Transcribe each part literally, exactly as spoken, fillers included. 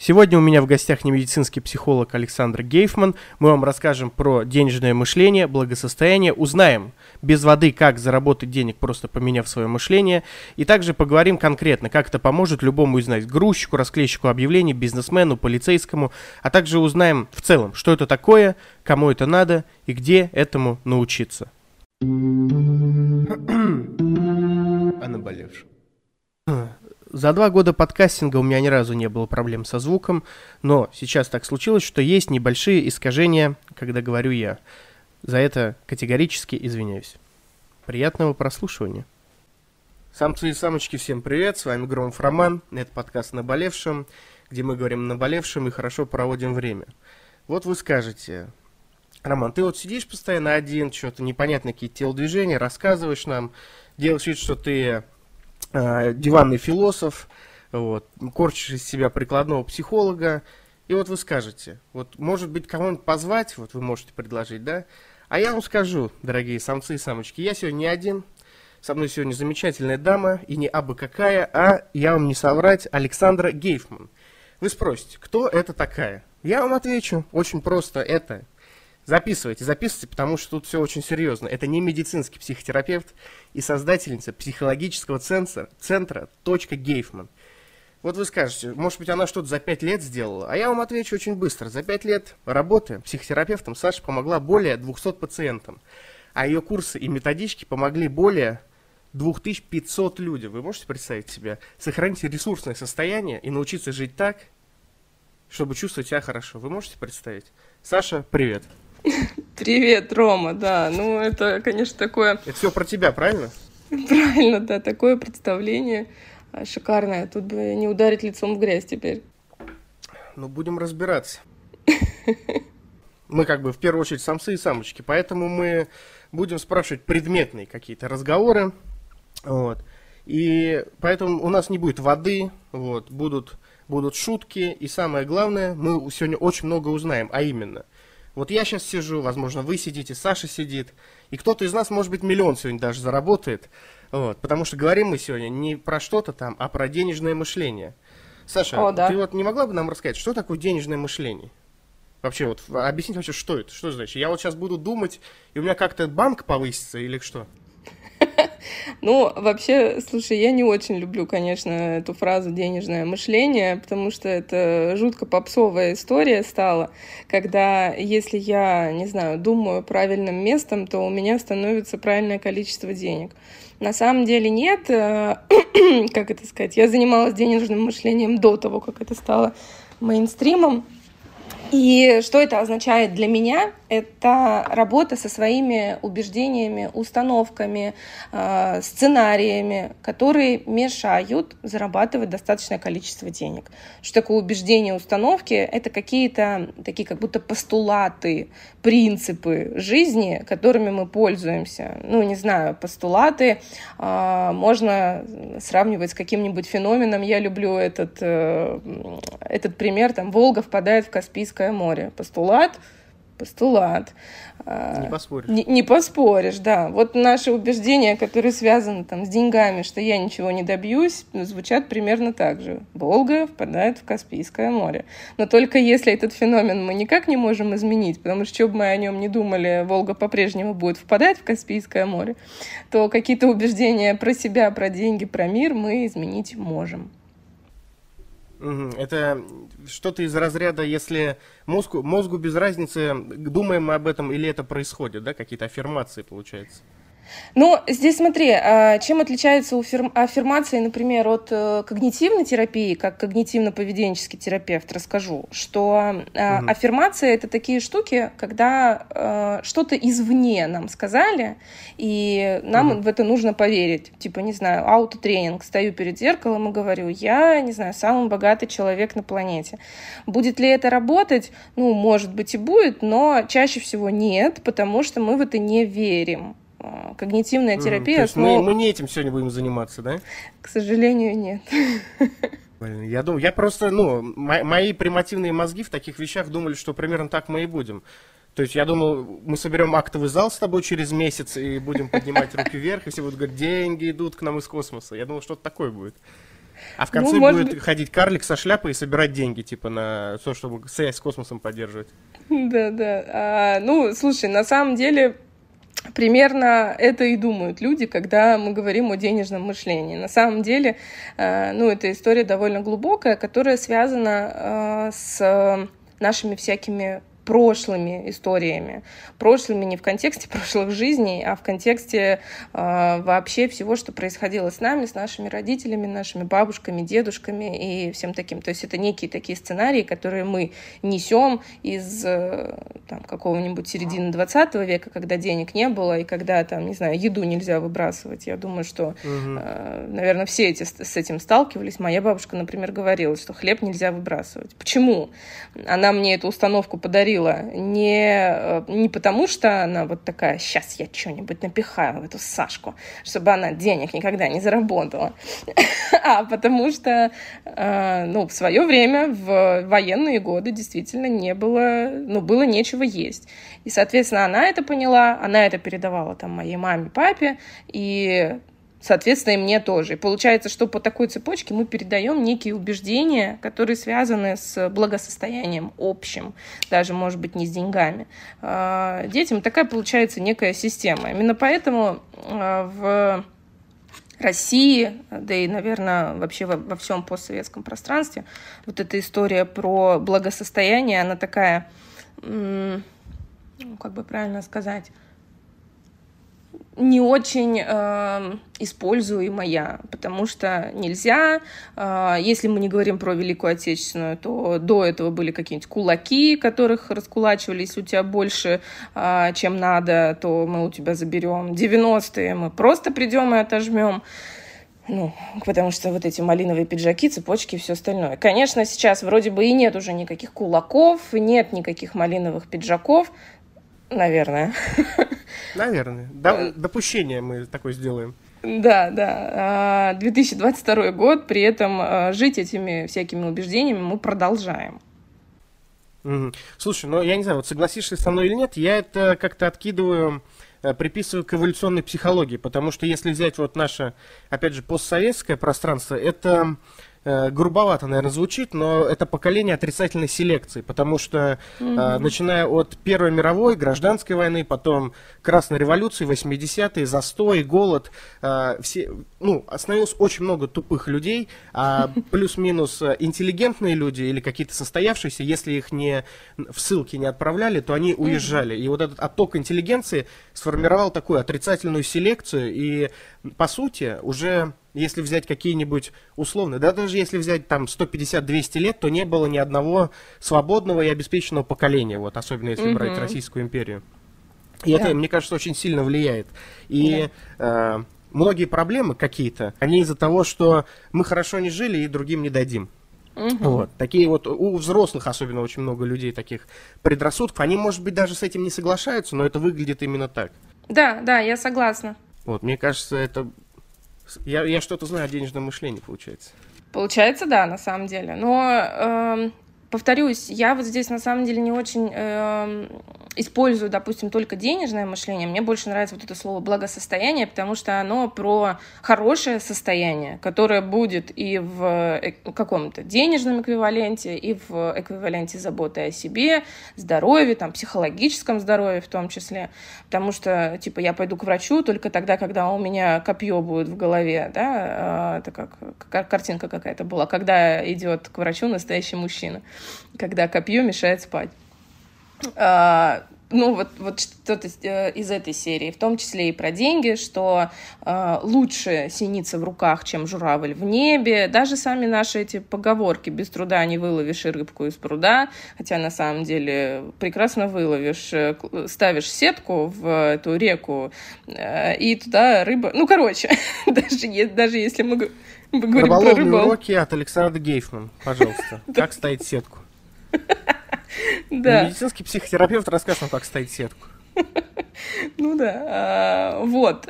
Сегодня у меня в гостях немедицинский психолог Александра Гейфман. Мы вам расскажем про денежное мышление, благосостояние, узнаем без воды, как заработать денег, просто поменяв свое мышление. И также поговорим конкретно, как это поможет любому из нас, грузчику, расклейщику объявлений, бизнесмену, полицейскому. А также узнаем в целом, что это такое, кому это надо и где этому научиться. О наболевшем. За два года подкастинга у меня ни разу не было проблем со звуком, но сейчас так случилось, что есть небольшие искажения, когда говорю я. За это категорически извиняюсь. Приятного прослушивания. Самцы и самочки, всем привет, с вами Громов Роман, это подкаст «Наболевшим», где мы говорим о наболевшем и хорошо проводим время. Вот вы скажете: Роман, ты вот сидишь постоянно один, что-то непонятно, какие телодвижения, рассказываешь нам, делаешь вид, что ты... диванный философ, вот, корчишь из себя прикладного психолога, и вот вы скажете, вот, может быть, кого-нибудь позвать, вот вы можете предложить, да? А я вам скажу, дорогие самцы и самочки, я сегодня не один, со мной сегодня замечательная дама, и не абы какая, а, я вам не соврать, Александра Гейфман. Вы спросите, кто это такая? Я вам отвечу, очень просто, это... Записывайте, записывайте, потому что тут все очень серьезно. Это не медицинский психотерапевт и создательница психологического центра, центра «Точка Гейфман». Вот вы скажете, может быть, она что-то за пять лет сделала? А я вам отвечу очень быстро. За пять лет работы психотерапевтом Саша помогла более двухсот пациентам, а ее курсы и методички помогли более двух тысяч пятисот людям. Вы можете представить себе? Сохраните ресурсное состояние и научиться жить так, чтобы чувствовать себя хорошо. Вы можете представить? Саша, привет. Привет, Рома, да, ну это, конечно, такое... Это все про тебя, правильно? Правильно, да, такое представление шикарное, тут бы не ударить лицом в грязь теперь. Ну, будем разбираться. Мы как бы в первую очередь самцы и самочки, поэтому мы будем спрашивать предметные какие-то разговоры, вот, и поэтому у нас не будет воды, вот, будут, будут шутки, и самое главное, мы сегодня очень много узнаем, а именно... Вот я сейчас сижу, возможно, вы сидите, Саша сидит, и кто-то из нас, может быть, миллион сегодня даже заработает, вот, потому что говорим мы сегодня не про что-то там, а про денежное мышление. Саша, О, да. ты вот не могла бы нам рассказать, что такое денежное мышление? Вообще, вот, объяснить вообще, что это, что значит? Я вот сейчас буду думать, и у меня как-то банк повысится или что? Ну, вообще, слушай, я не очень люблю, конечно, эту фразу «денежное мышление», потому что это жутко попсовая история стала, когда, если я, не знаю, думаю правильным местом, то у меня становится правильное количество денег. На самом деле нет, как это сказать, я занималась денежным мышлением до того, как это стало мейнстримом. И что это означает для меня? Это работа со своими убеждениями, установками, сценариями, которые мешают зарабатывать достаточное количество денег. Что такое убеждения, установки? Это какие-то такие как будто постулаты, принципы жизни, которыми мы пользуемся. Ну, не знаю, постулаты можно сравнивать с каким-нибудь феноменом. Я люблю этот, этот пример. Там Волга впадает в Каспийское море. Постулат, постулат. Не поспоришь. Не, не поспоришь, да. Вот наши убеждения, которые связаны там, с деньгами, что я ничего не добьюсь, звучат примерно так же. Волга впадает в Каспийское море. Но только если этот феномен мы никак не можем изменить, потому что, что бы мы о нем не думали, Волга по-прежнему будет впадать в Каспийское море, то какие-то убеждения про себя, про деньги, про мир мы изменить можем. Это что-то из разряда, если мозгу, мозгу без разницы, думаем мы об этом или это происходит, да, какие-то аффирмации получается? Ну, здесь смотри, чем отличается аффирмация, например, от когнитивной терапии, как когнитивно-поведенческий терапевт, расскажу, что угу. аффирмации – это такие штуки, когда что-то извне нам сказали, и нам угу. в это нужно поверить. Типа, не знаю, аутотренинг, стою перед зеркалом и говорю, я, не знаю, самый богатый человек на планете. Будет ли это работать? Ну, может быть и будет, но чаще всего нет, потому что мы в это не верим. Когнитивная терапия... Mm, основ... мы, мы не этим сегодня будем заниматься, да? К сожалению, нет. Блин, я думаю, я просто, ну, мо- мои примативные мозги в таких вещах думали, что примерно так мы и будем. То есть я думал, мы соберем актовый зал с тобой через месяц и будем поднимать руки вверх, и все будут говорить, деньги идут к нам из космоса. Я думал, что-то такое будет. А в конце ну, будет быть... ходить карлик со шляпой и собирать деньги, типа, на то, чтобы связь с космосом поддерживать. Да, да. А, ну, слушай, на самом деле... Примерно это и думают люди, когда мы говорим о денежном мышлении. На самом деле, ну, эта история довольно глубокая, которая связана с нашими всякими прошлыми историями. Прошлыми не в контексте прошлых жизней, а в контексте вообще всего, что происходило с нами, с нашими родителями, нашими бабушками, дедушками и всем таким. То есть это некие такие сценарии, которые мы несем из там, какого-нибудь середины двадцатого века, когда денег не было и когда, там, не знаю, еду нельзя выбрасывать. Я думаю, что, угу. наверное, все эти, с этим сталкивались. Моя бабушка, например, говорила, что хлеб нельзя выбрасывать. Почему? Она мне эту установку подарила. Не, не потому, что она вот такая, сейчас я что-нибудь напихаю в эту Сашку, чтобы она денег никогда не заработала, а потому что ну, в свое время, в военные годы, действительно не было, ну, было нечего есть. И, соответственно, она это поняла, она это передавала там, моей маме, папе, и... Соответственно, и мне тоже. И получается, что по такой цепочке мы передаем некие убеждения, которые связаны с благосостоянием общим, даже, может быть, не с деньгами. Детям такая получается некая система. Именно поэтому в России, да и, наверное, вообще во всем постсоветском пространстве, вот эта история про благосостояние, она такая, как бы правильно сказать... не очень э, используемая, потому что нельзя, э, если мы не говорим про Великую Отечественную, то до этого были какие-нибудь кулаки, которых раскулачивали, если у тебя больше, э, чем надо, то мы у тебя заберем. девяностые мы просто придем и отожмем. Ну, потому что вот эти малиновые пиджаки, цепочки и все остальное. Конечно, сейчас вроде бы и нет уже никаких кулаков, нет никаких малиновых пиджаков, наверное. Наверное. Допущение мы такое сделаем. Да, да. две тысячи двадцать второй год, при этом жить этими всякими убеждениями мы продолжаем. Mm-hmm. Слушай, ну я не знаю, вот согласишься со мной или нет, я это как-то откидываю... приписываю к эволюционной психологии, потому что если взять вот наше, опять же, постсоветское пространство, это э, грубовато, наверное, звучит, но это поколение отрицательной селекции, потому что э, mm-hmm. начиная от Первой мировой, гражданской войны, потом Красной революции, восьмидесятые, застой, голод, э, все, ну, остановилось очень много тупых людей, а плюс-минус интеллигентные люди или какие-то состоявшиеся, если их не в ссылки не отправляли, то они mm-hmm. уезжали. И вот этот отток интеллигенции сформировал такую отрицательную селекцию, и, по сути, уже, если взять какие-нибудь условные, да, даже если взять там сто пятьдесят - двести лет, то не было ни одного свободного и обеспеченного поколения, вот, особенно если mm-hmm. брать Российскую империю. И yeah. это, мне кажется, очень сильно влияет. И... Yeah. Э, многие проблемы какие-то, они из-за того, что мы хорошо не жили и другим не дадим. Угу. Вот. Такие вот у взрослых, особенно очень много людей таких предрассудков, они, может быть, даже с этим не соглашаются, но это выглядит именно так. Да, да, я согласна. Вот, мне кажется, это... Я, я что-то знаю о денежном мышлении, получается. Получается, да, на самом деле. Но... Э... Повторюсь, я вот здесь на самом деле не очень э, использую, допустим, только денежное мышление. Мне больше нравится вот это слово «благосостояние», потому что оно про хорошее состояние, которое будет и в каком-то денежном эквиваленте, и в эквиваленте заботы о себе, здоровье, там, психологическом здоровье в том числе. Потому что, типа, я пойду к врачу только тогда, когда у меня копье будет в голове, да, это как картинка какая-то была, когда идет к врачу настоящий мужчина, когда копье мешает спать. А, ну, вот, вот что-то из этой серии, в том числе и про деньги, что а, лучше синица в руках, чем журавль в небе. Даже сами наши эти поговорки «без труда не выловишь и рыбку из пруда», хотя на самом деле прекрасно выловишь, ставишь сетку в эту реку, и туда рыба... Ну, короче, даже, даже если мы... Рыболовные уроки от Александра Гейфман, пожалуйста. Как ставить сетку? Да. Медицинский психотерапевт расскажет нам, как ставить сетку. Ну да, вот.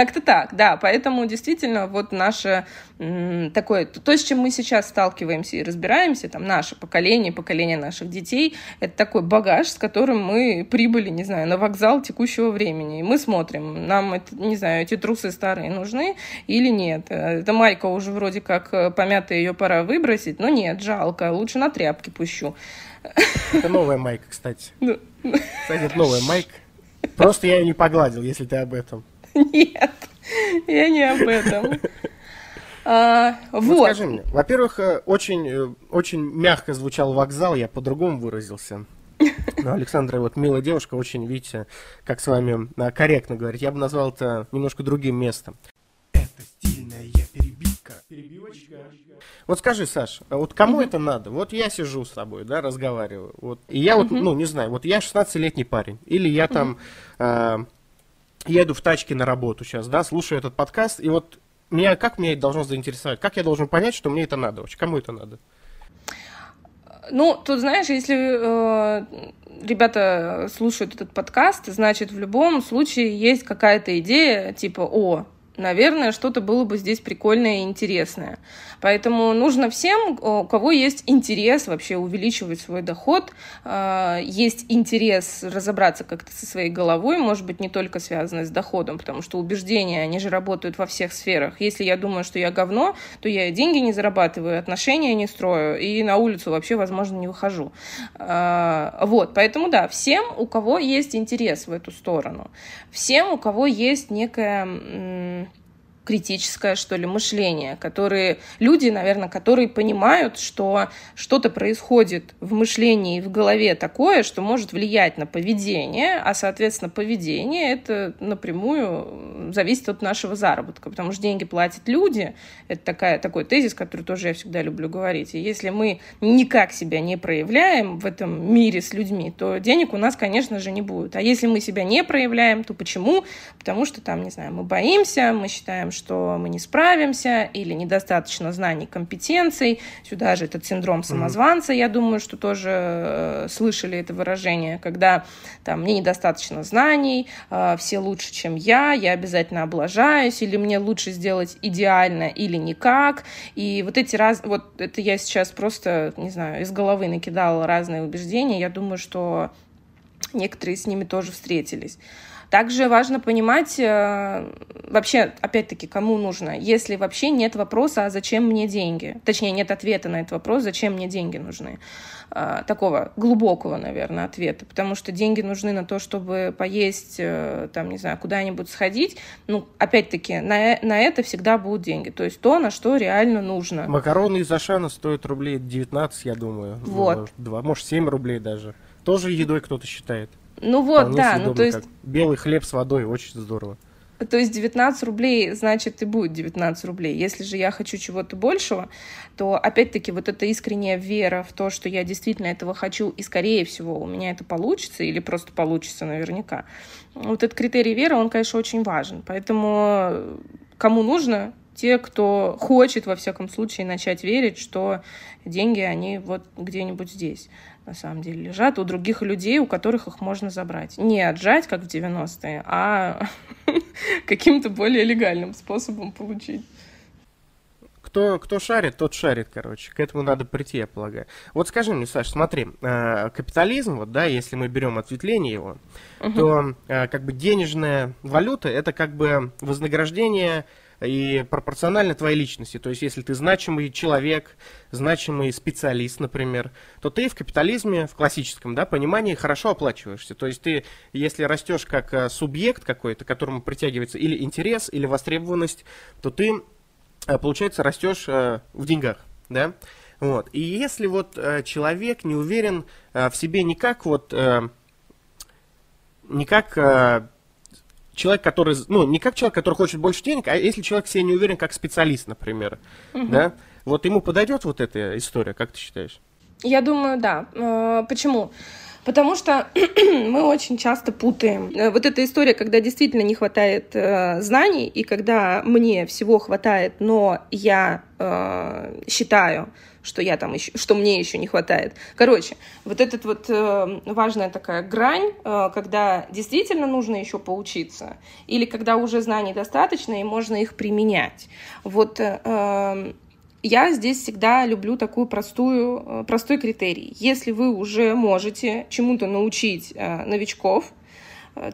Как-то так, да. Поэтому действительно вот наше м, такое, то, с чем мы сейчас сталкиваемся и разбираемся, там наше поколение, поколение наших детей, это такой багаж, с которым мы прибыли, не знаю, на вокзал текущего времени. И мы смотрим, нам, это, не знаю, эти трусы старые нужны или нет. Эта майка уже вроде как помятая, ее пора выбросить, но нет, жалко, лучше на тряпки пущу. Это новая майка, кстати. Кстати, это новая майка. Просто я ее не погладил, если ты об этом. Нет, я не об этом. А, вот. Вот скажи мне, во-первых, очень, очень мягко звучал вокзал, я по-другому выразился. Но Александра, вот милая девушка, очень, видите, как с вами корректно говорит. Я бы назвал это немножко другим местом. Это стильная перебивка. Перебивочка. Вот скажи, Саша, вот кому mm-hmm. это надо? Вот я сижу с тобой, да, разговариваю. Вот, и я mm-hmm. вот, ну, не знаю, вот я шестнадцатилетний парень. Или я там... Mm-hmm. Э- Еду в тачке на работу сейчас, да, слушаю этот подкаст, и вот меня, как меня это должно заинтересовать? Как я должен понять, что мне это надо вообще? Кому это надо? Ну, тут, знаешь, если э, ребята слушают этот подкаст, значит, в любом случае есть какая-то идея, типа, о, наверное, что-то было бы здесь прикольное и интересное. Поэтому нужно всем, у кого есть интерес вообще увеличивать свой доход, есть интерес разобраться как-то со своей головой, может быть, не только связанной с доходом, потому что убеждения, они же работают во всех сферах. Если я думаю, что я говно, то я деньги не зарабатываю, отношения не строю и на улицу вообще, возможно, не выхожу. Вот, поэтому да, всем, у кого есть интерес в эту сторону, всем, у кого есть некая... критическое, что ли, мышление, которые люди, наверное, которые понимают, что что-то происходит в мышлении, в голове такое, что может влиять на поведение, а, соответственно, поведение это напрямую зависит от нашего заработка, потому что деньги платят люди, это такая, такой тезис, который тоже я всегда люблю говорить, и если мы никак себя не проявляем в этом мире с людьми, то денег у нас, конечно же, не будет, а если мы себя не проявляем, то почему? Потому что, там, не знаю, мы боимся, мы считаем, что мы не справимся или недостаточно знаний, компетенций. Сюда же этот синдром самозванца, я думаю, что тоже слышали это выражение, когда там, мне недостаточно знаний, все лучше, чем я, я обязательно облажаюсь, или мне лучше сделать идеально или никак. И вот эти раз... вот это я сейчас просто, не знаю, из головы накидала разные убеждения, я думаю, что некоторые с ними тоже встретились. Также важно понимать, вообще, опять-таки, кому нужно, если вообще нет вопроса, а зачем мне деньги? Точнее, нет ответа на этот вопрос, зачем мне деньги нужны. Такого глубокого, наверное, ответа, потому что деньги нужны на то, чтобы поесть, там, не знаю, куда-нибудь сходить. Ну, опять-таки, на, на это всегда будут деньги, то есть то, на что реально нужно. Макароны из Ашана стоят рублей девятнадцать, я думаю. Вот. два, может, семь рублей даже. Тоже едой кто-то считает. Ну вот, вполне да, съедобно, ну то есть... Белый хлеб с водой, очень здорово. То есть девятнадцать рублей, значит, и будет девятнадцать рублей. Если же я хочу чего-то большего, то, опять-таки, вот эта искренняя вера в то, что я действительно этого хочу, и, скорее всего, у меня это получится, или просто получится наверняка. Вот этот критерий веры, он, конечно, очень важен. Поэтому кому нужно, те, кто хочет, во всяком случае, начать верить, что деньги, они вот где-нибудь здесь. На самом деле, лежат у других людей, у которых их можно забрать. Не отжать, как в девяностые, а каким-то более легальным способом получить. Кто, кто шарит, тот шарит, короче. К этому надо прийти, я полагаю. Вот скажи мне, Саш, смотри, капитализм, вот, да, если мы берем ответвление его, угу. то как бы денежная валюта – это как бы вознаграждение и пропорционально твоей личности. То есть, если ты значимый человек, значимый специалист, например, то ты в капитализме, в классическом, да, понимании хорошо оплачиваешься. То есть, ты, если растешь как субъект какой-то, к которому притягивается или интерес, или востребованность, то ты, получается, растешь в деньгах, да? Вот. И если вот человек не уверен в себе никак вот... никак... Человек, который, ну, не как человек, который хочет больше денег, а если человек в себе не уверен, как специалист, например, угу. да, вот ему подойдет вот эта история, как ты считаешь? Я думаю, да. Почему? Потому что мы очень часто путаем. Вот эта история, когда действительно не хватает э, знаний, и когда мне всего хватает, но я э, считаю, что я там еще, что мне еще не хватает. Короче, вот этот вот э, важная такая грань, э, когда действительно нужно еще поучиться, или когда уже знаний достаточно и можно их применять. Вот э, я здесь всегда люблю такую простую, э, простой критерий. Если вы уже можете чему-то научить э, новичков,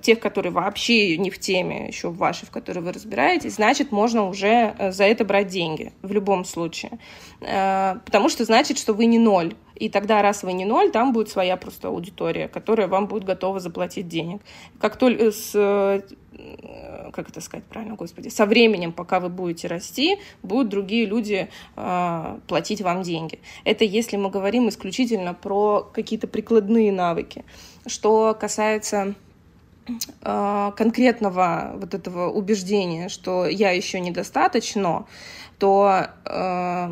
тех, которые вообще не в теме еще вашей, в которой вы разбираетесь, значит, можно уже за это брать деньги в любом случае. Потому что значит, что вы не ноль. И тогда, раз вы не ноль, там будет своя просто аудитория, которая вам будет готова заплатить денег. Как только с... Как это сказать правильно, господи? Со временем, пока вы будете расти, будут другие люди э, платить вам деньги. Это если мы говорим исключительно про какие-то прикладные навыки. Что касается... конкретного вот этого убеждения, что я еще недостаточно, то э,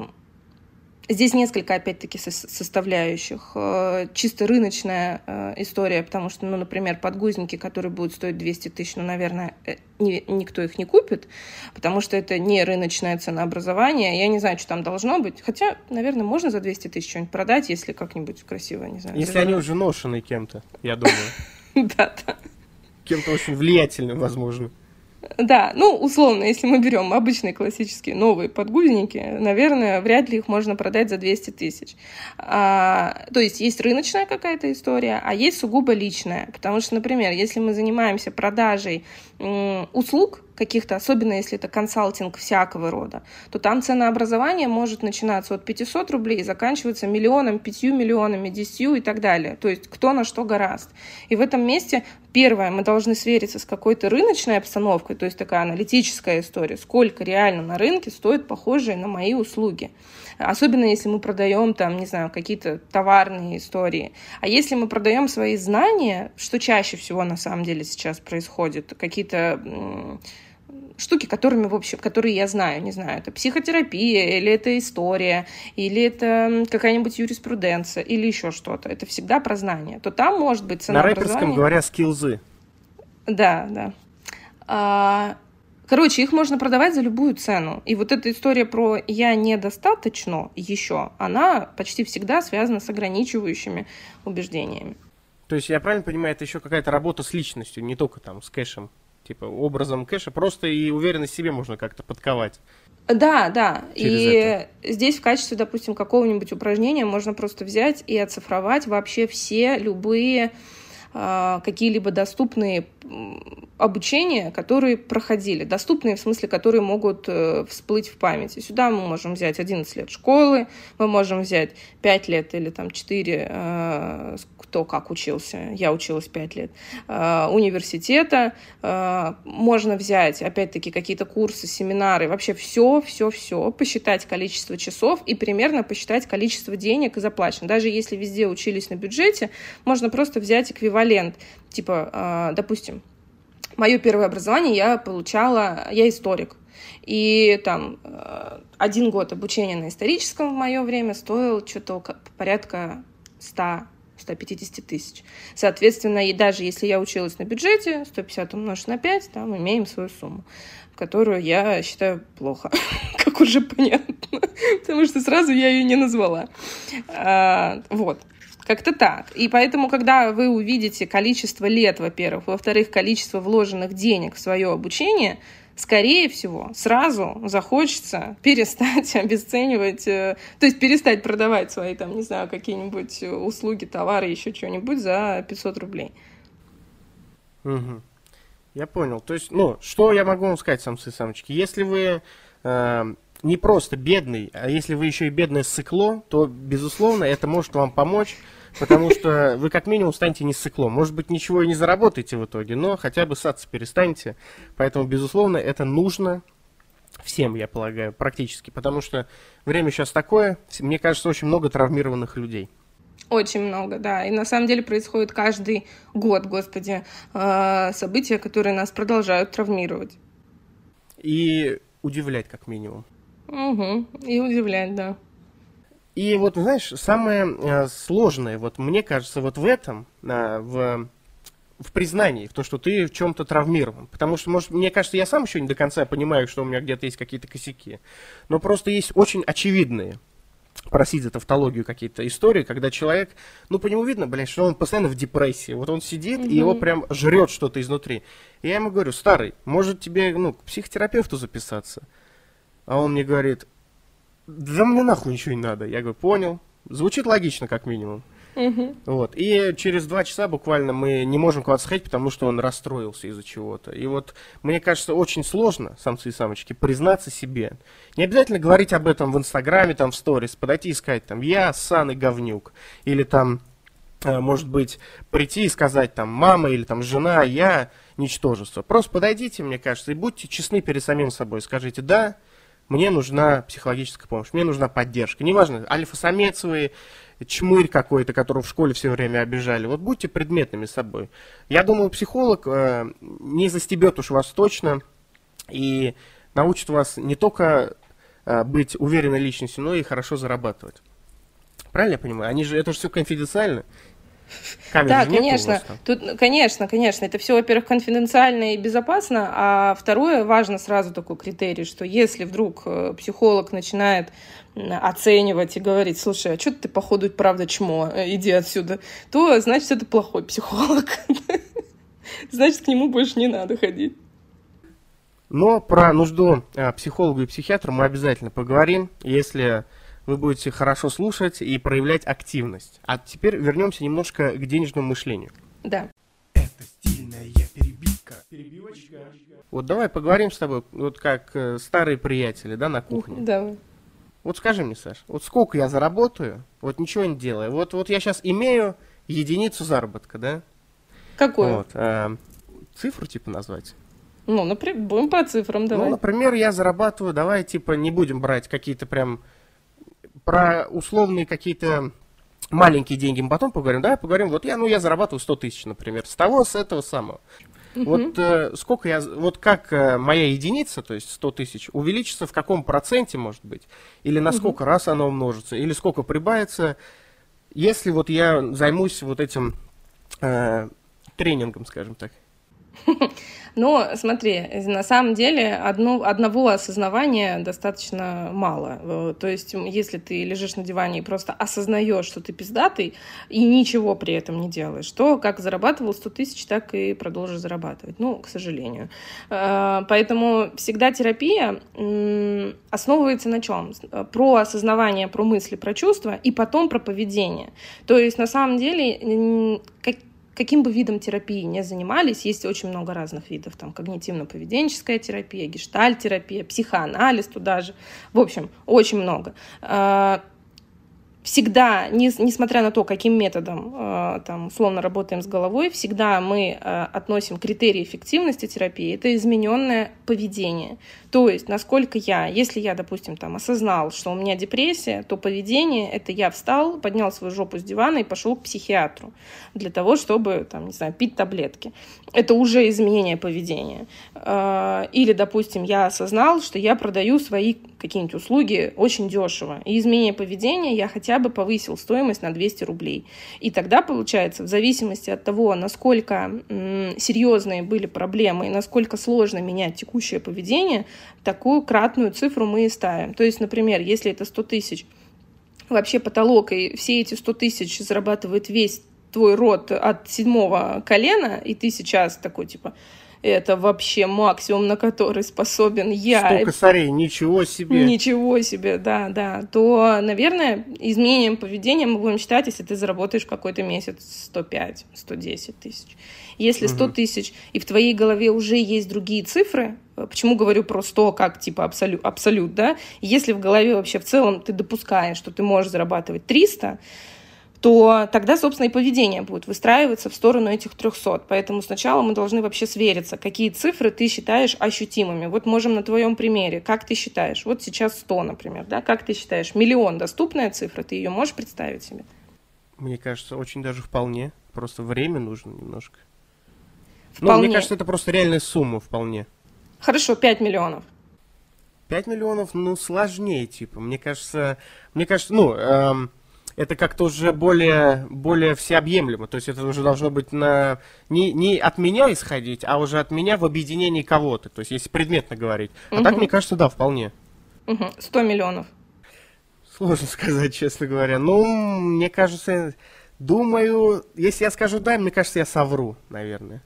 здесь несколько, опять-таки, составляющих. Э, чисто рыночная э, история, потому что, ну, например, подгузники, которые будут стоить двести тысяч, ну, наверное, не, никто их не купит, потому что это не рыночное ценообразование. Я не знаю, что там должно быть. Хотя, наверное, можно за двести тысяч что-нибудь продать, если как-нибудь красиво, не знаю. Если они уже ношены кем-то, я думаю. Да-да. Кем-то очень влиятельным, возможно. Да, ну, условно, если мы берем обычные классические новые подгузники, наверное, вряд ли их можно продать за двести тысяч. А, то есть есть рыночная какая-то история, а есть сугубо личная. Потому что, например, если мы занимаемся продажей м, услуг каких-то, особенно если это консалтинг всякого рода, то там ценообразование может начинаться от пятисот рублей и заканчиваться миллионом, пятью миллионами, десятью и так далее. То есть кто на что горазд. И в этом месте, первое, мы должны свериться с какой-то рыночной обстановкой, то есть такая аналитическая история, сколько реально на рынке стоят похожие на мои услуги. Особенно если мы продаем там, не знаю, какие-то товарные истории. А если мы продаем свои знания, что чаще всего на самом деле сейчас происходит, какие-то... штуки, которыми, в общем, которые я знаю, не знаю, это психотерапия, или это история, или это какая-нибудь юриспруденция, или еще что-то. Это всегда про знания. То там может быть ценообразование. На рэперском говоря, скилзы. Да, да. А... Короче, их можно продавать за любую цену. И вот эта история про «я недостаточно еще», она почти всегда связана с ограничивающими убеждениями. То есть, я правильно понимаю, это еще какая-то работа с личностью, не только там с кэшем? Типа образом кэша, просто и уверенность в себе можно как-то подковать. Да, да. И это. Здесь в качестве, допустим, какого-нибудь упражнения можно просто взять и оцифровать вообще все любые э, какие-либо доступные обучения, которые проходили. Доступные в смысле, которые могут э, всплыть в памяти. Сюда мы можем взять одиннадцать лет школы, мы можем взять пять лет или там четыре, э, кто как учился, я училась пять лет, э, университета, э, можно взять, опять-таки, какие-то курсы, семинары, вообще все-все-все, посчитать количество часов и примерно посчитать количество денег и заплачено. Даже если везде учились на бюджете, можно просто взять эквивалент, типа, э, допустим, мое первое образование я получала, я историк. И там один год обучения на историческом в мое время стоил что-то порядка сто - сто пятьдесят тысяч. Соответственно, и даже если я училась на бюджете, сто пятьдесят умножить на пять, там имеем свою сумму, которую я считаю плохо, как уже понятно, потому что сразу я ее не назвала. Вот. Как-то так. И поэтому, когда вы увидите количество лет, во-первых, во-вторых, количество вложенных денег в свое обучение, скорее всего, сразу захочется перестать обесценивать, то есть перестать продавать свои, там, не знаю, какие-нибудь услуги, товары, еще что-нибудь за пятьсот рублей. Угу. Я понял. То есть, ну, что я могу вам сказать, самцы и самочки? Если вы... Э- не просто бедный, а если вы еще и бедное ссыкло, то, безусловно, это может вам помочь, потому что вы как минимум станете не ссыклом. Может быть, ничего и не заработаете в итоге, но хотя бы ссаться перестанете. Поэтому, безусловно, это нужно всем, я полагаю, практически, потому что время сейчас такое, мне кажется, очень много травмированных людей. Очень много, да. И на самом деле происходит каждый год, господи, события, которые нас продолжают травмировать. И удивлять, как минимум. Угу, и удивлять, да. И вот, знаешь, самое э, сложное, вот мне кажется, вот в этом, э, в, в признании, в том, что ты в чем-то травмирован. Потому что, может, мне кажется, я сам еще не до конца понимаю, что у меня где-то есть какие-то косяки. Но просто есть очень очевидные. просить за тавтологию какие-то истории, когда человек, ну, по нему видно, блин, что он постоянно в депрессии. Вот он сидит, mm-hmm. и его прям жрет что-то изнутри. И я ему говорю: старый, может тебе, ну, к психотерапевту записаться? А он мне говорит: да мне нахуй ничего не надо. Я говорю: понял. Звучит логично, как минимум. Uh-huh. Вот. И через два часа буквально мы не можем куда-то сходить, потому что он расстроился из-за чего-то. И вот, мне кажется, очень сложно, самцы и самочки, признаться себе. Не обязательно говорить об этом в Инстаграме, там, в сторис, подойти и сказать, там, я ссаный говнюк. Или там, может быть, прийти и сказать, там, мама или там жена, я ничтожество. Просто подойдите, мне кажется, и будьте честны перед самим собой. Скажите: да, мне нужна психологическая помощь, мне нужна поддержка. Неважно, альфа-самец, чмырь какой-то, которого в школе все время обижали. Вот будьте предметными с собой. Я думаю, психолог э, не застебет уж вас точно и научит вас не только э, быть уверенной личностью, но и хорошо зарабатывать. Правильно я понимаю? Они же, это же все конфиденциально. Камер да, конечно. Тут, конечно, конечно. Это все, во-первых, конфиденциально и безопасно, а второе, важно сразу такой критерий, что если вдруг психолог начинает оценивать и говорить: слушай, а что ты, походу, правда чмо, иди отсюда, то, значит, это плохой психолог. Значит, к нему больше не надо ходить. Но про нужду психолога и психиатра мы обязательно поговорим, если... вы будете хорошо слушать и проявлять активность. А теперь вернемся немножко к денежному мышлению. Да. Это стильная перебивка. Перебивочка. Вот давай поговорим с тобой, вот как э, старые приятели, да, на кухне. Да. Вот скажи мне, Саш, вот сколько я заработаю, вот ничего не делаю. Вот, вот я сейчас имею единицу заработка, да? Какую? Вот, э, цифру типа назвать. Ну, например, будем по цифрам давай. Ну, например, я зарабатываю, давай типа не будем брать какие-то прям... Про условные какие-то маленькие деньги мы потом поговорим. Давай поговорим, вот я, ну, я зарабатываю сто тысяч, например, с того, с этого самого. Mm-hmm. Вот э, сколько я, вот как э, моя единица, то есть сто тысяч, увеличится в каком проценте, может быть, или на mm-hmm. сколько раз она умножится, или сколько прибавится, если вот я займусь вот этим э, тренингом, скажем так. Но смотри, на самом деле одно, одного осознавания достаточно мало. То есть, если ты лежишь на диване и просто осознаешь, что ты пиздатый, и ничего при этом не делаешь, то как зарабатывал сто тысяч, так и продолжишь зарабатывать. Ну, к сожалению. Поэтому всегда терапия основывается на чем? Про осознавание, про мысли, про чувства, и потом про поведение. То есть, на самом деле, как каким бы видом терапии ни занимались, есть очень много разных видов, там когнитивно-поведенческая терапия, гештальт-терапия, психоанализ туда же, в общем, очень много. Всегда, несмотря на то, каким методом там, условно работаем с головой, всегда мы относим критерии эффективности терапии, это измененное поведение. То есть, насколько я, если я, допустим, там, осознал, что у меня депрессия, то поведение — это я встал, поднял свою жопу с дивана и пошел к психиатру для того, чтобы, там, не знаю, пить таблетки. Это уже изменение поведения. Или, допустим, я осознал, что я продаю свои какие-нибудь услуги очень дешево. И изменение поведения, я хотя бы повысил стоимость на двести рублей. И тогда, получается, в зависимости от того, насколько м- серьезные были проблемы и насколько сложно менять текущее поведение, такую кратную цифру мы и ставим. То есть, например, если это сто тысяч, вообще потолок, и все эти сто тысяч зарабатывает весь твой род от седьмого колена, и ты сейчас такой, типа, это вообще максимум, на который способен я. Сто косарей, ничего себе. Ничего себе, да, да. То, наверное, изменением поведения мы будем считать, если ты заработаешь какой-то месяц сто пять - сто десять тысяч. Если сто тысяч, и в твоей голове уже есть другие цифры, почему говорю про сто как типа абсолют, абсолют, да? Если в голове вообще в целом ты допускаешь, что ты можешь зарабатывать триста, то тогда, собственно, и поведение будет выстраиваться в сторону этих трехсот. Поэтому сначала мы должны вообще свериться, какие цифры ты считаешь ощутимыми. Вот можем на твоем примере. Как ты считаешь? Вот сейчас сто, например, да? Как ты считаешь? Миллион — доступная цифра? Ты ее можешь представить себе? Мне кажется, очень даже вполне. Просто время нужно немножко. Вполне. Ну, мне кажется, это просто реальная сумма вполне. Хорошо, пять миллионов. пять миллионов, ну, сложнее, типа. Мне кажется, мне кажется, ну... Эм... это как-то уже более, более всеобъемлемо. То есть это уже должно быть на... не, не от меня исходить, а уже от меня в объединении кого-то. То есть если предметно говорить. А угу. так, мне кажется, да, вполне. Угу. сто миллионов. Сложно сказать, честно говоря. Ну, мне кажется, думаю, если я скажу «да», мне кажется, я совру, наверное.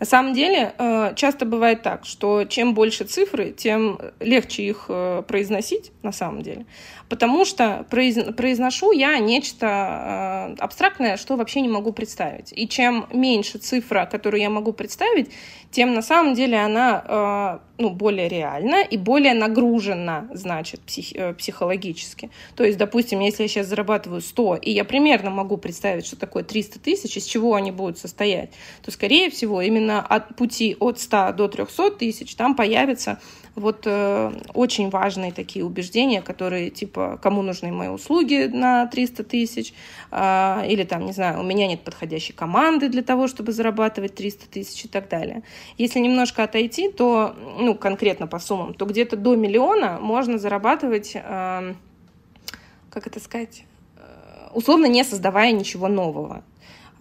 На самом деле, часто бывает так, что чем больше цифры, тем легче их произносить, на самом деле. Потому что произношу я нечто абстрактное, что вообще не могу представить. И чем меньше цифра, которую я могу представить, тем на самом деле она ну, более реальна и более нагружена, значит, псих- психологически. То есть, допустим, если я сейчас зарабатываю сто, и я примерно могу представить, что такое триста тысяч, из чего они будут состоять, то, скорее всего, именно от пути от ста до трёхсот тысяч там появятся вот э, очень важные такие убеждения, которые типа «кому нужны мои услуги на триста тысяч?» э, или там, не знаю, «у меня нет подходящей команды для того, чтобы зарабатывать триста тысяч» и так далее. Если немножко отойти, то, ну, конкретно по суммам, то где-то до миллиона можно зарабатывать, э, как это сказать, условно не создавая ничего нового.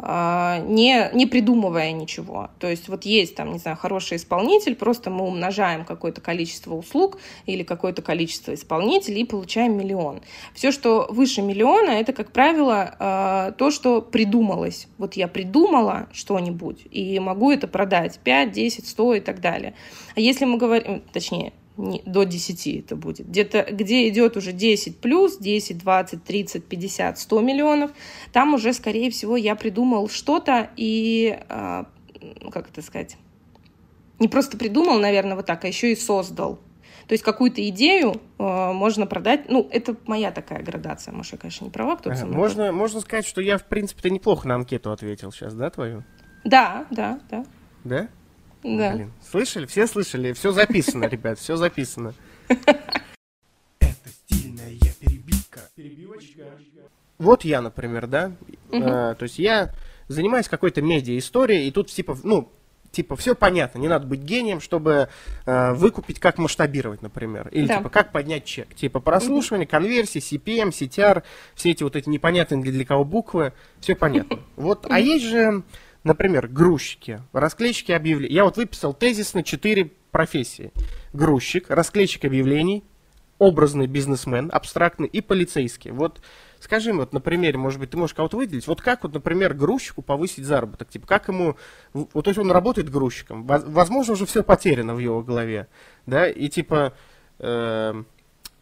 Не, не придумывая ничего. То есть вот есть там, не знаю, хороший исполнитель, просто мы умножаем какое-то количество услуг или какое-то количество исполнителей и получаем миллион. Все, что выше миллиона, это, как правило, то, что придумалось. Вот я придумала что-нибудь и могу это продать пять, десять, сто и так далее. А если мы говорим, точнее, не, до десяти это будет. Где-то, где идет уже десять плюс, десять, двадцать, тридцать, пятьдесят, сто миллионов, там уже, скорее всего, я придумал что-то и, э, как это сказать, не просто придумал, наверное, вот так, а еще и создал. То есть какую-то идею э, можно продать. Ну, это моя такая градация. Может, я, конечно, не права, кто-то ага, можно, можно сказать, что я, в принципе-то, неплохо на анкету ответил сейчас, да, твою? Да, да, да. Да? Да. Блин, слышали? Все слышали? Все записано, ребят, все записано. Это стильная перебивка. Перебивочка. Вот я, например, да? Угу. А, то есть я занимаюсь какой-то медиа-историей, и тут типа, ну, типа, все понятно, не надо быть гением, чтобы а, выкупить, как масштабировать, например. Или да. типа, как поднять чек. Типа прослушивание, конверсии, си пи эм, си ти ар, все эти вот эти непонятные для кого буквы, все понятно. Вот, а есть же... Например, грузчики, расклейщики объявлений. Я вот выписал тезисно четыре профессии. Грузчик, расклейщик объявлений, образный бизнесмен, абстрактный и полицейский. Вот скажи мне, вот на примере, может быть, ты можешь кого-то выделить, вот как, вот, например, грузчику повысить заработок? Типа, как ему, вот, то есть он работает грузчиком, возможно, уже все потеряно в его голове, да, и типа... Э-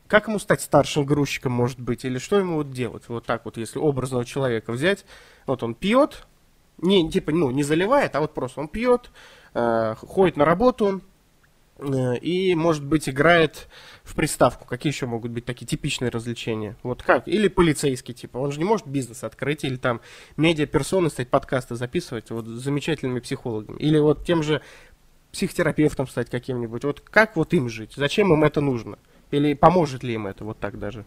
Как ему стать старшим грузчиком, может быть, или что ему вот делать? Вот так вот, если образного человека взять, вот он пьет, Не, типа, ну, не заливает, а вот просто он пьет, э, ходит на работу э, и, может быть, играет в приставку. Какие еще могут быть такие типичные развлечения? Вот как? Или полицейский, типа, он же не может бизнес открыть, или там медиаперсоны стать, подкасты записывать вот с замечательными психологами. Или вот тем же психотерапевтом стать каким-нибудь. Вот как вот им жить? Зачем им это нужно? Или поможет ли им это вот так даже?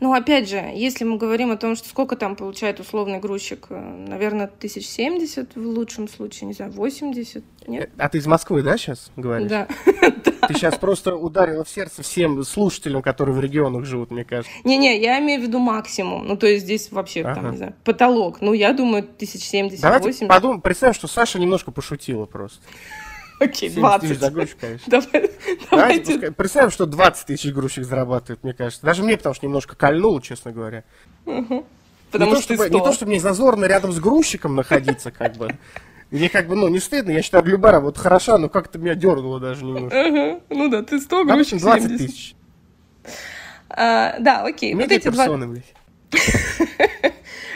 Ну, опять же, если мы говорим о том, что сколько там получает условный грузчик, наверное, тысяч семьдесят в лучшем случае, не знаю, восемьдесят, нет? А ты из Москвы, да, сейчас говоришь? Да. Ты сейчас просто ударила в сердце всем слушателям, которые в регионах живут, мне кажется. Не-не, я имею в виду максимум, ну, то есть здесь вообще, ага. там, не знаю, потолок, ну, я думаю, тысяч семьдесят, восемьдесят. Давайте подумаем, представим, что Саша немножко пошутила просто. Окей, двадцать. Загрузчик, конечно. Давай, давайте. Давайте, представим, что двадцать тысяч грузчик зарабатывает, мне кажется. Даже мне, потому что немножко кольнуло, честно говоря. Угу. Потому не, что то, чтобы, не то, чтобы мне зазорно рядом с грузчиком находиться, как бы. Мне как бы, ну, не стыдно, я считаю, любая работа хороша, но как-то меня дернуло даже немножко. Ага. Ну да, ты сто, грузчик семьдесят. двадцать тысяч. А, да, окей. Вот эти персоны, блядь.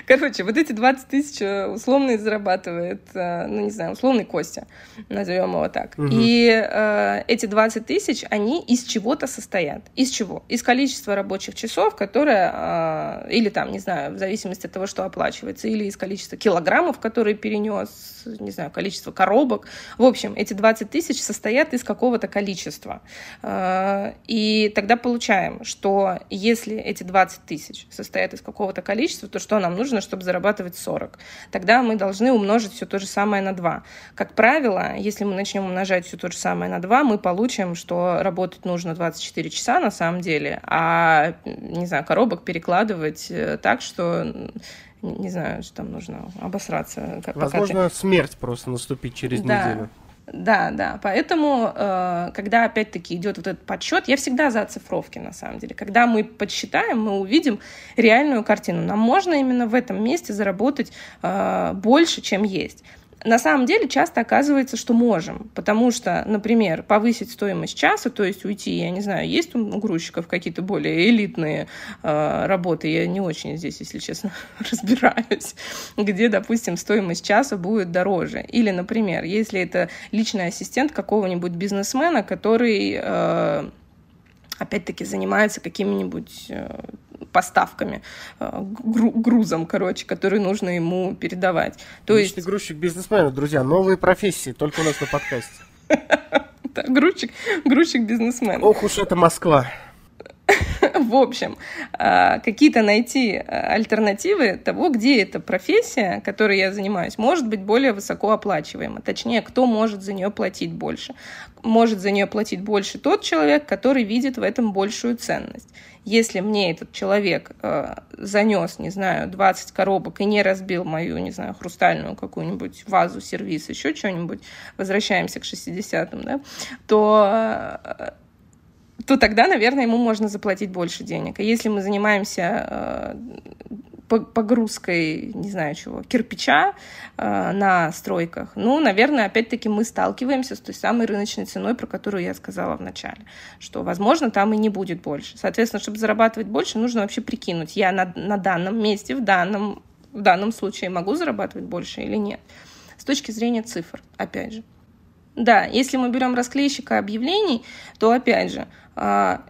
Короче, вот эти двадцать тысяч условно зарабатывает, ну, не знаю, условный Костя, назовем его так. Угу. И э, эти двадцать тысяч, они из чего-то состоят. Из чего? Из количества рабочих часов, которые, э, или там, не знаю, в зависимости от того, что оплачивается, или из количества килограммов, которые перенес, не знаю, количество коробок. В общем, эти двадцать тысяч состоят из какого-то количества. Э, и тогда получаем, что если эти двадцать тысяч состоят из какого-то количества, то что нам нужно, чтобы зарабатывать сорок. Тогда мы должны умножить все то же самое на два. Как правило, если мы начнем умножать все то же самое на два, мы получим, что работать нужно двадцать четыре часа на самом деле, а, не знаю, коробок перекладывать так, что... Не знаю, что там нужно обосраться. Как, возможно, ты... смерть просто наступит через да. неделю. Да, да, поэтому, когда опять-таки идет вот этот подсчет, я всегда за оцифровки, на самом деле. Когда мы подсчитаем, мы увидим реальную картину. Нам можно именно в этом месте заработать больше, чем есть. На самом деле часто оказывается, что можем, потому что, например, повысить стоимость часа, то есть уйти, я не знаю, есть у грузчиков какие-то более элитные э, работы, я не очень здесь, если честно, разбираюсь, где, допустим, стоимость часа будет дороже. Или, например, если это личный ассистент какого-нибудь бизнесмена, который, э, опять-таки, занимается какими-нибудь... Э, поставками, грузом, короче, который нужно ему передавать. То Личный есть... грузчик бизнесменов, друзья, новые профессии, только у нас на подкасте. Грузчик бизнесменов. Ох уж это Москва. В общем, какие-то найти альтернативы того, где эта профессия, которой я занимаюсь, может быть более высокооплачиваема. Точнее, кто может за нее платить больше. Может за нее платить больше тот человек, который видит в этом большую ценность. Если мне этот человек э, занес, не знаю, двадцать коробок и не разбил мою, не знаю, хрустальную какую-нибудь вазу, сервиз, еще что-нибудь, возвращаемся к шестидесятым, да, то... то тогда, наверное, ему можно заплатить больше денег. А если мы занимаемся э, погрузкой, не знаю чего, кирпича э, на стройках, ну, наверное, опять-таки мы сталкиваемся с той самой рыночной ценой, про которую я сказала в начале, что, возможно, там и не будет больше. Соответственно, чтобы зарабатывать больше, нужно вообще прикинуть, я на, на данном месте, в данном, в данном случае могу зарабатывать больше или нет. С точки зрения цифр, опять же. Да, если мы берем расклейщика объявлений, то, опять же,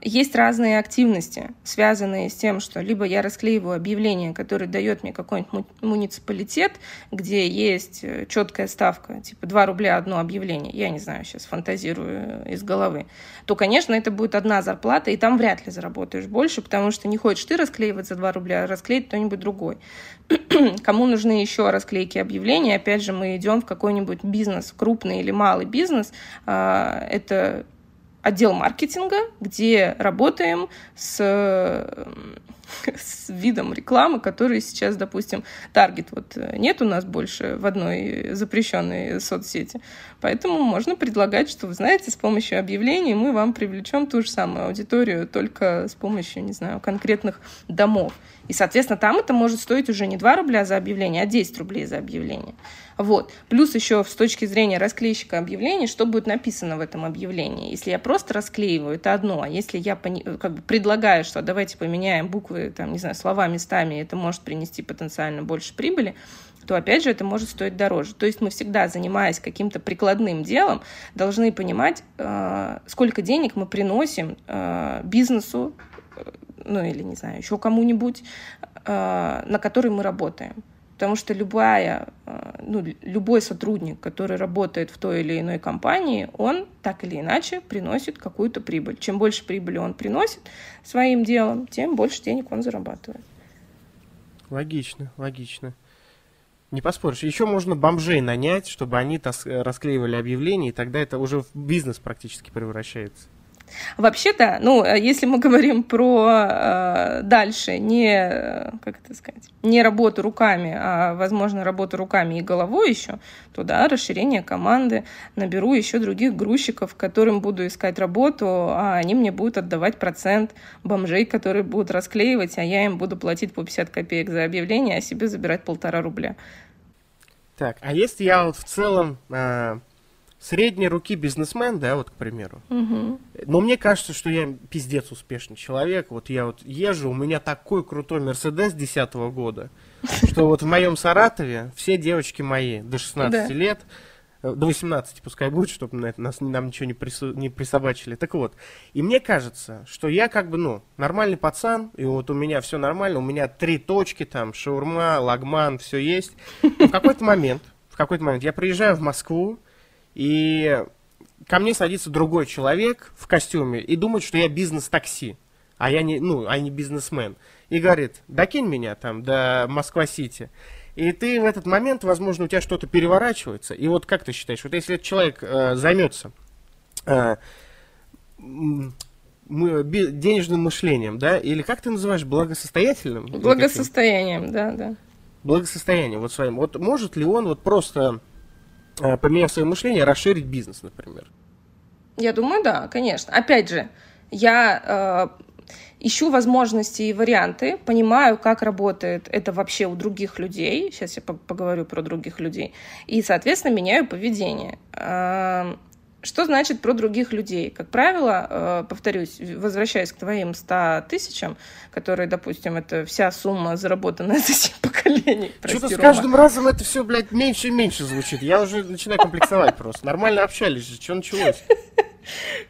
есть разные активности, связанные с тем, что либо я расклеиваю объявление, которое дает мне какой-нибудь муниципалитет, где есть четкая ставка, типа два рубля одно объявление, я не знаю, сейчас фантазирую из головы, то, конечно, это будет одна зарплата, и там вряд ли заработаешь больше, потому что не хочешь ты расклеивать за два рубля, а расклеить кто-нибудь другой. Кому нужны еще расклейки объявлений? Опять же, мы идем в какой-нибудь бизнес, крупный или малый бизнес, это... отдел маркетинга, где работаем с, с видом рекламы, который сейчас, допустим, таргет вот нет у нас больше в одной запрещенной соцсети. Поэтому можно предлагать, что, вы знаете, с помощью объявлений мы вам привлечем ту же самую аудиторию, только с помощью, не знаю, конкретных домов. И, соответственно, там это может стоить уже не два рубля за объявление, а десять рублей за объявление. Вот. Плюс еще с точки зрения расклейщика объявлений, что будет написано в этом объявлении. Если я просто расклеиваю, это одно. А если я как бы предлагаю, что давайте поменяем буквы, там, не знаю, слова местами, это может принести потенциально больше прибыли, то, опять же, это может стоить дороже. То есть мы всегда, занимаясь каким-то прикладным делом, должны понимать, сколько денег мы приносим бизнесу, ну или, не знаю, еще кому-нибудь, на который мы работаем. Потому что любая, ну, любой сотрудник, который работает в той или иной компании, он так или иначе приносит какую-то прибыль. Чем больше прибыли он приносит своим делом, тем больше денег он зарабатывает. Логично, логично. Не поспоришь. Еще можно бомжей нанять, чтобы они расклеивали объявления, и тогда это уже в бизнес практически превращается. Вообще-то, ну, если мы говорим про э, дальше, не, как это сказать, не работу руками, а, возможно, работу руками и головой еще, то, да, расширение команды, наберу еще других грузчиков, которым буду искать работу, а они мне будут отдавать процент, бомжей, которые будут расклеивать, а я им буду платить по пятьдесят копеек за объявление, а себе забирать полтора рубля. Так, а если я вот в целом... Э... средней руки бизнесмен, да, вот, к примеру. Угу. Но мне кажется, что я пиздец успешный человек. Вот я вот езжу, у меня такой крутой Мерседес десятого года, что вот в моем Саратове все девочки мои до шестнадцати лет, до восемнадцати пускай будет, чтобы нас, нам ничего не, прису, не присобачили. Так вот, и мне кажется, что я как бы, ну, нормальный пацан, и вот у меня все нормально, у меня три точки, там, шаурма, лагман, все есть. Но в какой-то момент, в какой-то момент я приезжаю в Москву, и ко мне садится другой человек в костюме и думает, что я бизнес-такси, а я не, ну, а не бизнесмен. И говорит, докинь меня там до Москва-Сити. И ты в этот момент, возможно, у тебя что-то переворачивается. И вот как ты считаешь, вот если этот человек э, займется э, денежным мышлением, да, или как ты называешь, благосостоятельным? Благосостоянием, да, да. Благосостоянием вот своим. Вот может ли он вот просто... поменяв свое мышление, расширить бизнес, например? Я думаю, да, конечно. Опять же, я э, ищу возможности и варианты, понимаю, как работает это вообще у других людей. Сейчас я поговорю про других людей. И, соответственно, меняю поведение. Э, что значит про других людей? Как правило, э, повторюсь, возвращаясь к твоим ста тысячам, которые, допустим, это вся сумма, заработанная за семь поколений. Что-то с каждым разом это все, блядь, меньше и меньше звучит. Я уже начинаю комплексовать просто. Нормально общались же, что началось?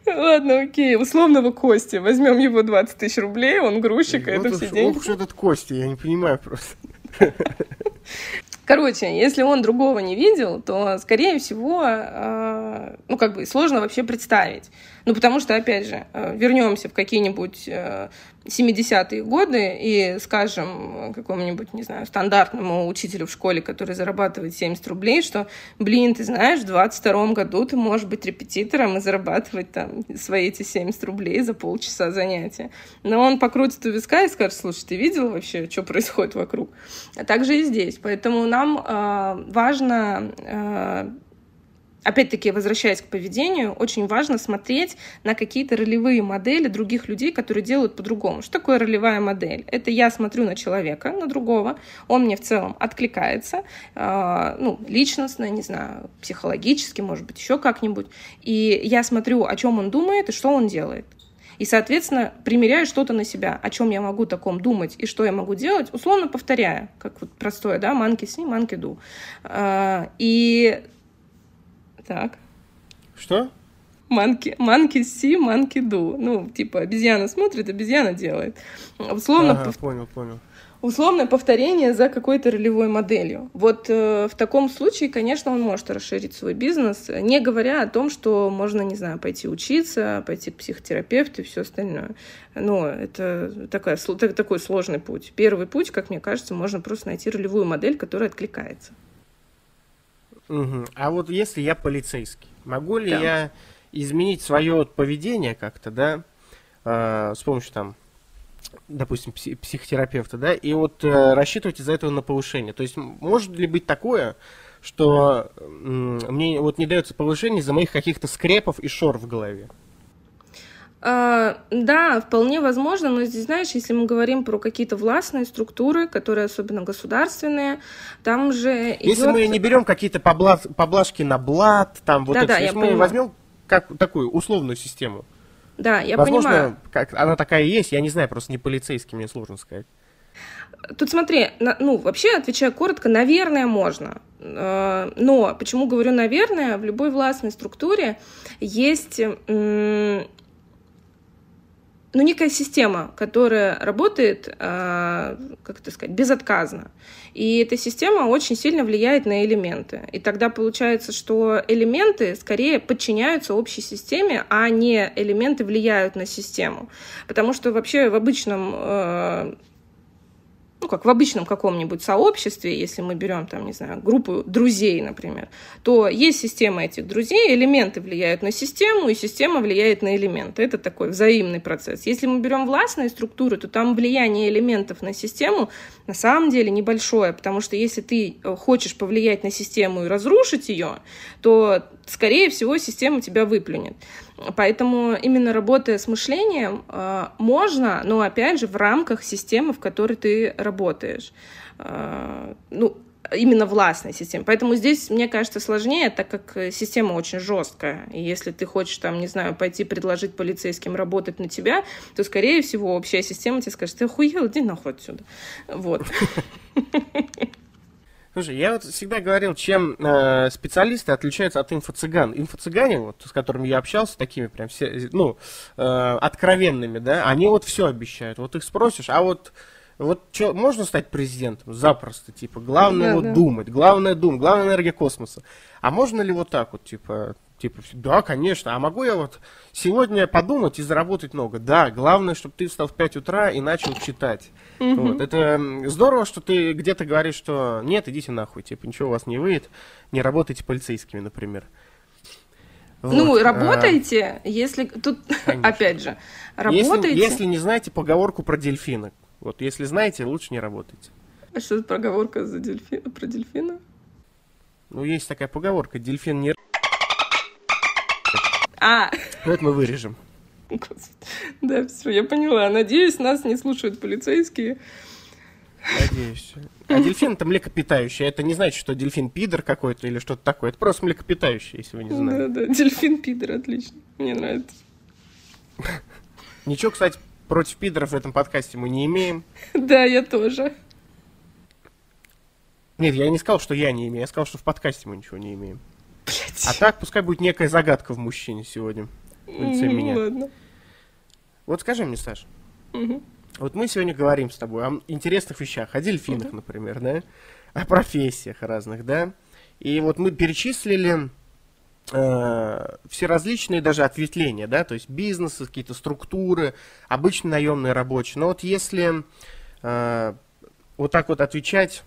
Ладно, окей, условного Кости. Возьмем его двадцать тысяч рублей, он грузчик, а это все деньги. Ох, что этот Костя, я не понимаю просто. Короче, если он другого не видел, то, скорее всего, э, ну, как бы сложно вообще представить. Ну, потому что, опять же, э, вернемся в какие-нибудь э, семидесятые годы и скажем какому-нибудь, не знаю, стандартному учителю в школе, который зарабатывает семьдесят рублей, что, блин, ты знаешь, в двадцать втором году ты можешь быть репетитором и зарабатывать там свои эти семьдесят рублей за полчаса занятия. Но он покрутит у виска и скажет: слушай, ты видел вообще, что происходит вокруг? А также и здесь. Поэтому нам э, важно, э, опять-таки, возвращаясь к поведению, очень важно смотреть на какие-то ролевые модели других людей, которые делают по-другому. Что такое ролевая модель? Это я смотрю на человека, на другого, он мне в целом откликается, э, ну, личностно, не знаю, психологически, может быть, еще как-нибудь. И я смотрю, о чем он думает и что он делает. И, соответственно, примеряю что-то на себя, о чем я могу таком думать и что я могу делать, условно повторяя, как вот простое, да, манки си, манки ду. И так. Что? Манки, манки си, манки ду. Ну, типа, обезьяна смотрит, обезьяна делает. Условно. Ага, пов... понял, понял. Условное повторение за какой-то ролевой моделью. Вот э, в таком случае, конечно, он может расширить свой бизнес, не говоря о том, что можно, не знаю, пойти учиться, пойти к психотерапевту и все остальное. Но это такая, такой сложный путь. Первый путь, как мне кажется, можно просто найти ролевую модель, которая откликается. Угу. А вот если я полицейский, могу ли да. я изменить свое поведение как-то, да, э, с помощью там, допустим, психотерапевта, да, и вот э, рассчитывать из-за этого на повышение. То есть может ли быть такое, что э, мне вот не дается повышение из-за моих каких-то скрепов и шор в голове? А, да, вполне возможно, но здесь, знаешь, если мы говорим про какие-то властные структуры, которые особенно государственные, там же... Идет... Если мы не берем какие-то поблаж... поблажки на блат, там вот да, это, да, если мы понимаю. возьмем как, такую условную систему. Да, я Возможно, понимаю. Как, она такая и есть, я не знаю, просто не полицейский, мне сложно сказать. Тут смотри, на, ну, вообще, отвечая коротко, наверное, можно. Э, но почему говорю «наверное»? В любой властной структуре есть э, ну, некая система, которая работает, э, как это сказать, безотказно. И эта система очень сильно влияет на элементы. И тогда получается, что элементы скорее подчиняются общей системе, а не элементы влияют на систему. Потому что вообще в обычном... Э- ну, как в обычном каком-нибудь сообществе, если мы берем, там, не знаю, группу друзей, например, то есть система этих друзей, элементы влияют на систему, и система влияет на элементы. Это такой взаимный процесс. Если мы берем властные структуры, то там влияние элементов на систему на самом деле небольшое, потому что если ты хочешь повлиять на систему и разрушить ее, то, скорее всего, система тебя выплюнет. Поэтому именно работая с мышлением э, можно, но опять же в рамках системы, в которой ты работаешь, э, ну именно властной системы. Поэтому здесь, мне кажется, сложнее, так как система очень жесткая. И если ты хочешь, там, не знаю, пойти предложить полицейским работать на тебя, то, скорее всего, общая система тебе скажет: ты охуел, иди нахуй отсюда. Вот. Слушай, я вот всегда говорил, чем э, специалисты отличаются от инфо-цыган. Инфо-цыгане, вот, с которыми я общался, такими прям, все, ну, э, откровенными, да, они вот все обещают. Вот их спросишь, а вот, вот что, можно стать президентом? Запросто, типа, главное да, вот да. думать, главное думать, главная энергия космоса. А можно ли вот так вот, типа... Типа, да, конечно, а могу я вот сегодня подумать и заработать много? Да, главное, чтобы ты встал в пять утра и начал читать. Mm-hmm. Вот. Это здорово, что ты где-то говоришь, что нет, идите нахуй, типа, ничего у вас не выйдет, не работайте полицейскими, например. Вот. Ну, работайте, а, если... Тут, конечно. Опять же, работайте. Если, если не знаете поговорку про дельфина, вот, если знаете, лучше не работайте. А что за поговорка за дельфи... про дельфина? Ну, есть такая поговорка, дельфин не... А! Ну, это мы вырежем. Да, все, я поняла. Надеюсь, нас не слушают полицейские. Надеюсь. А дельфин это млекопитающий. Это не значит, что дельфин пидор какой-то или что-то такое. Это просто млекопитающий, если вы не знаете. Да, да, дельфин пидор, отлично. Мне нравится. Ничего, кстати, против пидоров в этом подкасте мы не имеем. Да, я тоже. Нет, я не сказал, что я не имею. Я сказал, что в подкасте мы ничего не имеем. Блять. А так, пускай будет некая загадка в мужчине сегодня. В лице меня. Ладно. Вот скажи мне, Саш. Угу. Вот мы сегодня говорим с тобой о интересных вещах, о дельфинах, угу. например, да? О профессиях разных, да? И вот мы перечислили э, все различные даже ответвления, да? То есть бизнесы, какие-то структуры, обычно наемные рабочие. Но вот если э, вот так вот отвечать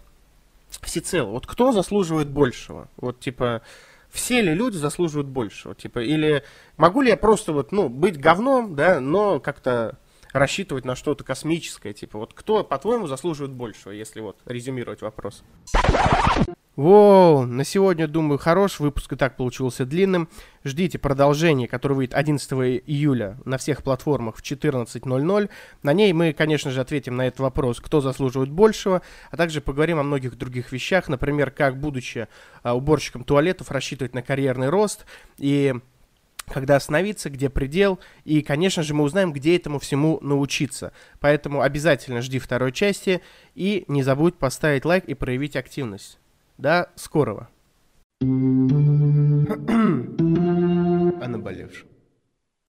всецело, вот кто заслуживает большего? Вот типа... Все ли люди заслуживают большего? Типа, или могу ли я просто вот, ну, быть говном, да, но как-то рассчитывать на что-то космическое? Типа, вот кто, по-твоему, заслуживает большего, если вот резюмировать вопрос? Воу, на сегодня, думаю, хорош. Выпуск и так получился длинным. Ждите продолжение, которое выйдет одиннадцатого июля на всех платформах в четырнадцать ноль ноль. На ней мы, конечно же, ответим на этот вопрос, кто заслуживает большего, а также поговорим о многих других вещах, например, как, будучи уборщиком туалетов, рассчитывать на карьерный рост и когда остановиться, где предел, и, конечно же, мы узнаем, где этому всему научиться. Поэтому обязательно жди второй части и не забудь поставить лайк и проявить активность. До скорого. О наболевшем.